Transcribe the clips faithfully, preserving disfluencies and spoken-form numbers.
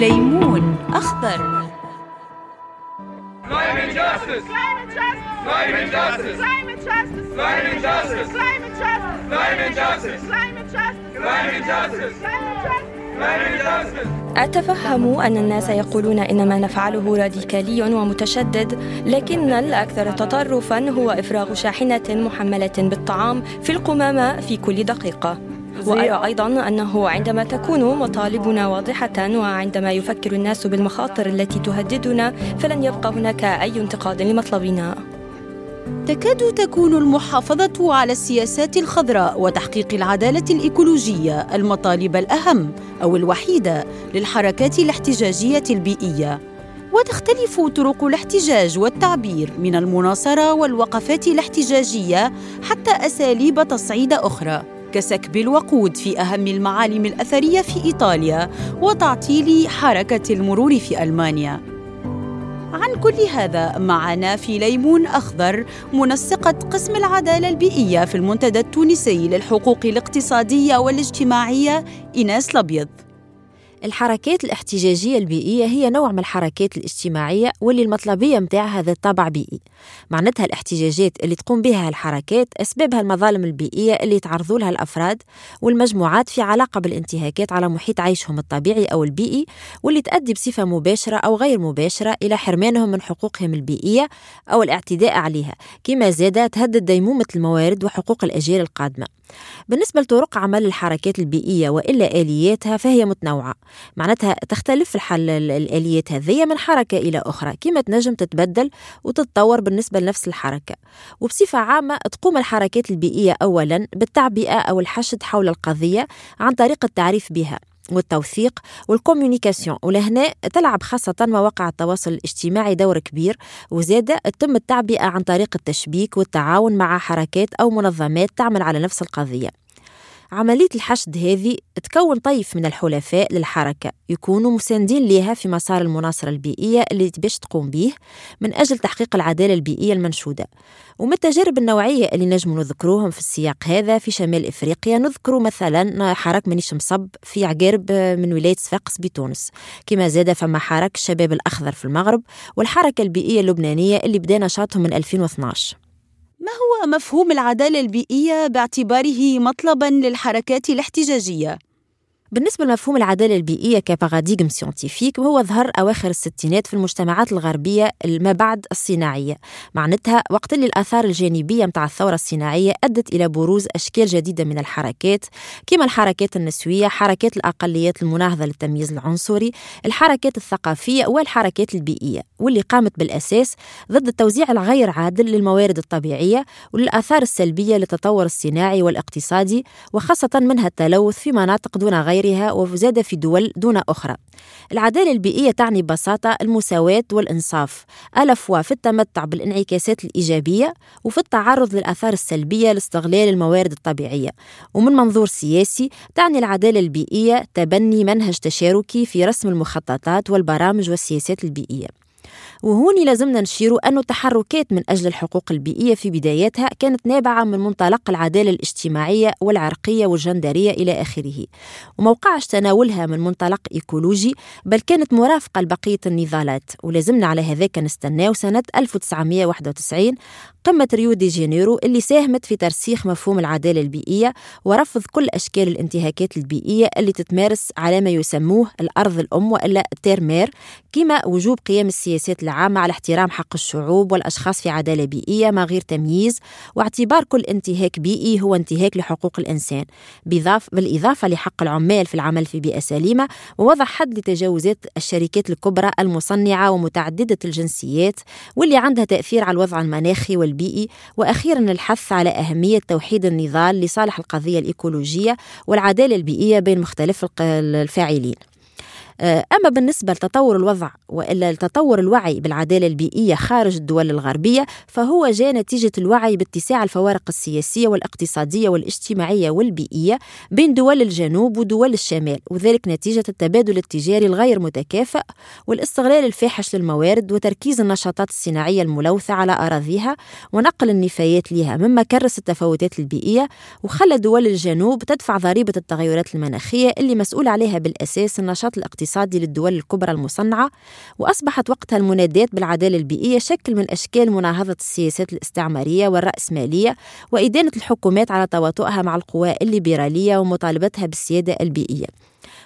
ليمون أخضر. Climate justice. Climate justice. Climate justice. Climate justice. Climate justice. Climate justice. Climate justice. Climate justice. Climate justice. Climate justice. أتفهم أن الناس يقولون إن ما نفعله راديكالي ومتشدد، لكن الأكثر تطرفاً هو إفراغ شاحنة محملة بالطعام في القمامة في كل دقيقة. وأرى أيضاً أنه عندما تكون مطالبنا واضحة وعندما يفكر الناس بالمخاطر التي تهددنا فلن يبقى هناك أي انتقاد لمطلبنا. تكاد تكون المحافظة على السياسات الخضراء وتحقيق العدالة الإيكولوجية المطالب الأهم أو الوحيدة للحركات الاحتجاجية البيئية، وتختلف طرق الاحتجاج والتعبير من المناصرة والوقفات الاحتجاجية حتى أساليب تصعيد أخرى كسكب الوقود في أهم المعالم الأثرية في إيطاليا وتعطيل حركة المرور في ألمانيا. عن كل هذا معنا في ليمون أخضر منسقة قسم العدالة البيئية في المنتدى التونسي للحقوق الاقتصادية والاجتماعية إيناس الأبيض. الحركات الاحتجاجية البيئية هي نوع من الحركات الاجتماعية واللي المطلبية متاعها ذات طابع بيئي. معناتها الاحتجاجات اللي تقوم بها الحركات أسبابها المظالم البيئية اللي يتعرضوا لها الأفراد والمجموعات في علاقة بالانتهاكات على محيط عيشهم الطبيعي أو البيئي، واللي تؤدي بصفة مباشرة أو غير مباشرة إلى حرمانهم من حقوقهم البيئية أو الاعتداء عليها، كما زادة تهدد ديمومة الموارد وحقوق الأجيال القادمة. بالنسبة لطرق عمل الحركات البيئية وإلا آلياتها فهي متنوعة، معناتها تختلف الحل الآليات هذه من حركة إلى أخرى، كما تنجم تتبدل وتتطور بالنسبة لنفس الحركة. وبصفة عامة تقوم الحركات البيئية أولا بالتعبئة أو الحشد حول القضية عن طريق التعريف بها والتوثيق والكوميونيكاسيون، ولهنا تلعب خاصة مواقع التواصل الاجتماعي دور كبير، وزادة تتم التعبئة عن طريق التشبيك والتعاون مع حركات أو منظمات تعمل على نفس القضية. عملية الحشد هذه تكون طيف من الحلفاء للحركة يكونوا مساندين لها في مسار المناصرة البيئية اللي باش تقوم به من أجل تحقيق العدالة البيئية المنشودة. ومن التجارب النوعية اللي نجم نذكروهم في السياق هذا في شمال إفريقيا نذكر مثلا حركة منيش مصب في عجرب من ولاية سفاقس بتونس، كما زاد فما حركة الشباب الأخضر في المغرب والحركة البيئية اللبنانية اللي بدأ نشاطهم من ألفين واثناعش. ما هو مفهوم العدالة البيئية باعتباره مطلباً للحركات الاحتجاجية؟ بالنسبة لمفهوم العدالة البيئية كباراديغم سيونتيفيك، وهو ظهر أواخر الستينات في المجتمعات الغربية ما بعد الصناعية، معناتها وقت اللي الآثار الجانبية متاع الثورة الصناعية أدت إلى بروز أشكال جديدة من الحركات، كما الحركات النسوية، حركات الأقليات المناهضة للتمييز العنصري، الحركات الثقافية والحركات البيئية، واللي قامت بالأساس ضد التوزيع الغير عادل للموارد الطبيعية والآثار السلبية للتطور الصناعي والاقتصادي، وخاصة منها التلوث في مناطق دون غير وزاد في دول دون أخرى. العدالة البيئية تعني ببساطة المساواة والإنصاف، ألفوا في التمتع بالانعكاسات الإيجابية وفي التعرض للآثار السلبية لاستغلال الموارد الطبيعية. ومن منظور سياسي تعني العدالة البيئية تبني منهج تشاركي في رسم المخططات والبرامج والسياسات البيئية. وهوني لازمنا نشيروا أن التحركات من أجل الحقوق البيئية في بداياتها كانت نابعة من منطلق العدالة الاجتماعية والعرقية والجندرية إلى آخره، وموقعش تناولها من منطلق إيكولوجي، بل كانت مرافقة لبقية النضالات. ولازمنا على هذاك نستناو سنة ألف وتسعمائة وواحد وتسعين قمة ريو دي جينيرو اللي ساهمت في ترسيخ مفهوم العدالة البيئية ورفض كل أشكال الانتهاكات البيئية اللي تتمارس على ما يسموه الأرض الأم وإلا تيرمير، كما وجوب قيام السياسات العامة على احترام حق الشعوب والأشخاص في عدالة بيئية ما غير تمييز، واعتبار كل انتهاك بيئي هو انتهاك لحقوق الإنسان، بالإضافة لحق العمال في العمل في بيئة سليمة، ووضع حد لتجاوزات الشركات الكبرى المصنعة ومتعددة الجنسيات واللي عندها تأثير على الوضع المناخي والبيئي. وأخيرا الحث على أهمية توحيد النضال لصالح القضية الإيكولوجية والعدالة البيئية بين مختلف الفاعلين. أما بالنسبة لتطور الوضع وإلا لتطور الوعي بالعدالة البيئية خارج الدول الغربية فهو جاء نتيجة الوعي باتساع الفوارق السياسية والاقتصادية والاجتماعية والبيئية بين دول الجنوب ودول الشمال، وذلك نتيجة التبادل التجاري الغير متكافئ والاستغلال الفاحش للموارد وتركيز النشاطات الصناعية الملوثة على أراضيها ونقل النفايات لها، مما كرس التفاوتات البيئية وخلى دول الجنوب تدفع ضريبة التغيرات المناخية اللي مسؤول عليها بالأساس النشاط الاقتصادي الاقتصادي للدول الكبرى المصنعة، وأصبحت وقتها المنادات بالعدالة البيئية شكل من أشكال مناهضة السياسات الاستعمارية والرأسمالية وإدانة الحكومات على تواطؤها مع القوى الليبرالية ومطالبتها بالسيادة البيئية.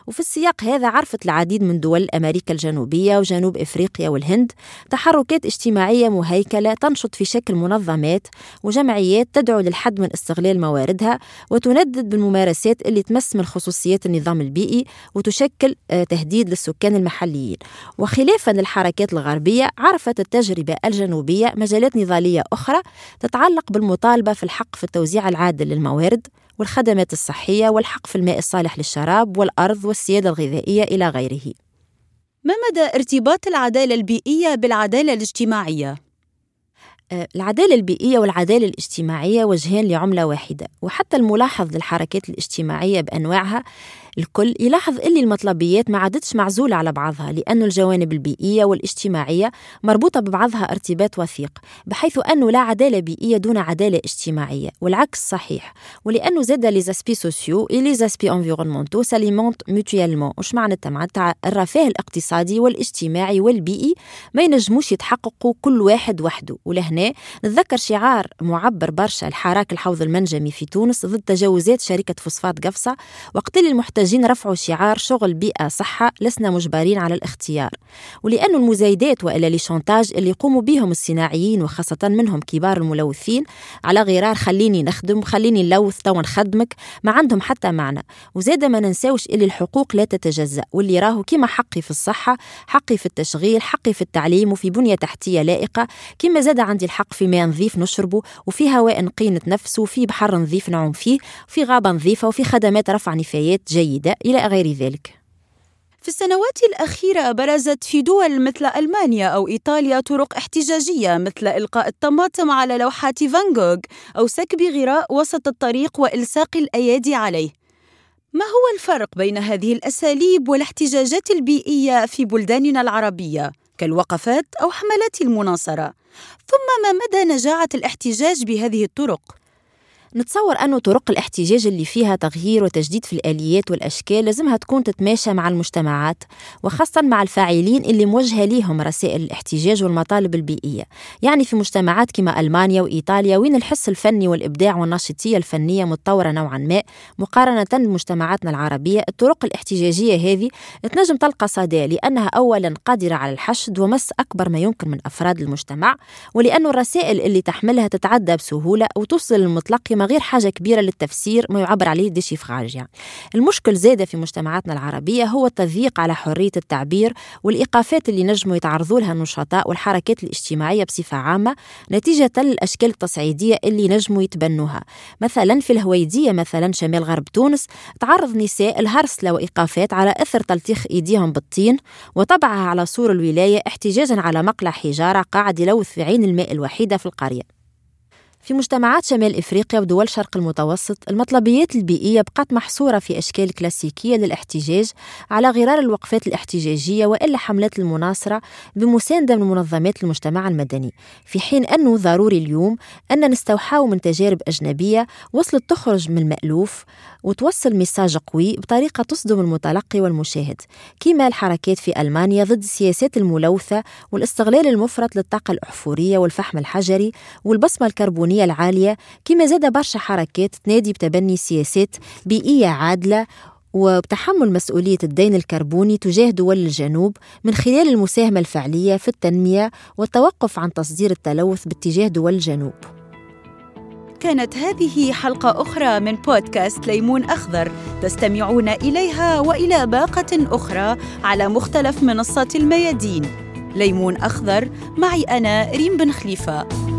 وفي السياق هذا عرفت العديد من دول أمريكا الجنوبية وجنوب إفريقيا والهند تحركات اجتماعية مهيكلة تنشط في شكل منظمات وجمعيات تدعو للحد من استغلال مواردها وتندد بالممارسات اللي تمس من خصوصيات النظام البيئي وتشكل تهديد للسكان المحليين. وخلافا للحركات الغربية، عرفت التجربة الجنوبية مجالات نضالية أخرى تتعلق بالمطالبة في الحق في التوزيع العادل للموارد والخدمات الصحية والحق في الماء الصالح للشراب والأرض والسيادة الغذائية إلى غيره. ما مدى ارتباط العدالة البيئية بالعدالة الاجتماعية؟ العدالة البيئية والعدالة الاجتماعية وجهان لعملة واحدة، وحتى الملاحظ للحركات الاجتماعية بأنواعها الكل يلاحظ إلي المطلبيات ما عادتش معزولة على بعضها، لأن الجوانب البيئية والاجتماعية مربوطة ببعضها ارتباط وثيق، بحيث أنه لا عدالة بيئية دون عدالة اجتماعية والعكس صحيح. ولأنه زاد لي زاسبي سوسيو إي لي زاسبي انفيرونمونتو ساليمونت موتيالمون، وش معنى التمع تاع الرفاه الاقتصادي والاجتماعي والبيئي ما ينجموش يتحققوا كل واحد وحده. ولهنا نتذكر شعار معبر برشا الحراك الحوض المنجمي في تونس ضد تجاوزات شركة فوسفات قفصة، وقت اللي المحتاج جين رفعوا شعار شغل بيئة صحة لسنا مجبرين على الاختيار. ولأن المزايدات وإلا لشانتاج اللي يقوموا بهم الصناعيين وخاصة منهم كبار الملوثين على غرار خليني نخدم خليني نلوث تو نخدمك ما عندهم حتى معنى. وزاد ما ننساوش اللي الحقوق لا تتجزأ، واللي راهو كما حقي في الصحة حقي في التشغيل حقي في التعليم وفي بنية تحتية لائقة، كما زاد عندي الحق في ماء نظيف نشربه وفي هواء نقي نتنفسه وفي بحر نظيف نعوم فيه وفي غابة نظيفة وفي خدمات رفع نفايات جيدة إلى غير ذلك. في السنوات الأخيرة برزت في دول مثل ألمانيا أو إيطاليا طرق احتجاجية مثل إلقاء الطماطم على لوحات فان جوغ أو سكب غراء وسط الطريق وإلصاق الأيادي عليه. ما هو الفرق بين هذه الأساليب والاحتجاجات البيئية في بلداننا العربية كالوقفات أو حملات المناصرة؟ ثم ما مدى نجاعة الاحتجاج بهذه الطرق؟ نتصور أنه طرق الاحتجاج اللي فيها تغيير وتجديد في الآليات والأشكال لازمها تكون تتماشى مع المجتمعات، وخاصة مع الفاعلين اللي موجهة ليهم رسائل الاحتجاج والمطالب البيئية. يعني في مجتمعات كما ألمانيا وإيطاليا وين الحس الفني والإبداع والنشطية الفنية متطورة نوعا ما مقارنة بمجتمعاتنا العربية، الطرق الاحتجاجية هذه تنجم تلقى صدى، لأنها أولا قادرة على الحشد ومس أكبر ما يمكن من أفراد المجتمع، ولأن الرسائل اللي تحملها تتعدى بسهولة وتوصل للمطلق غير حاجة كبيرة للتفسير ما يعبر عليه ديشيفراج. يعني المشكل زادة في مجتمعاتنا العربية هو التضييق على حرية التعبير والإيقافات اللي نجموا يتعرضوا لها النشطاء والحركات الاجتماعية بصفة عامة نتيجة للأشكال التصعيدية اللي نجموا يتبنوها. مثلا في الهويدية مثلا شمال غرب تونس تعرض نساء الهرسلة وإيقافات على أثر تلتيخ إيديهم بالطين وطبعها على سور الولاية احتجاجا على مقلع حجارة قاعد يلوث في عين الماء الوحيدة في القرية. في مجتمعات شمال إفريقيا ودول شرق المتوسط المطلبيات البيئية بقت محصورة في أشكال كلاسيكية للاحتجاج على غرار الوقفات الاحتجاجية وإلا حملات المناصرة بمساندة من منظمات المجتمع المدني، في حين أنه ضروري اليوم أن نستوحاو من تجارب أجنبية وصلت تخرج من المألوف وتوصل مساج قوي بطريقة تصدم المتلقي والمشاهد، كما الحركات في ألمانيا ضد السياسات الملوثة والاستغلال المفرط للطاقة الأحفورية والفحم الحجري والبصمة الكربونية العالية، كما زاد برشا حركات تنادي بتبني سياسات بيئية عادلة وبتحمل مسؤولية الدين الكربوني تجاه دول الجنوب من خلال المساهمة الفعلية في التنمية والتوقف عن تصدير التلوث باتجاه دول الجنوب. كانت هذه حلقة أخرى من بودكاست ليمون أخضر، تستمعون إليها وإلى باقة أخرى على مختلف منصات الميادين. ليمون أخضر، معي أنا ريم بن خليفة.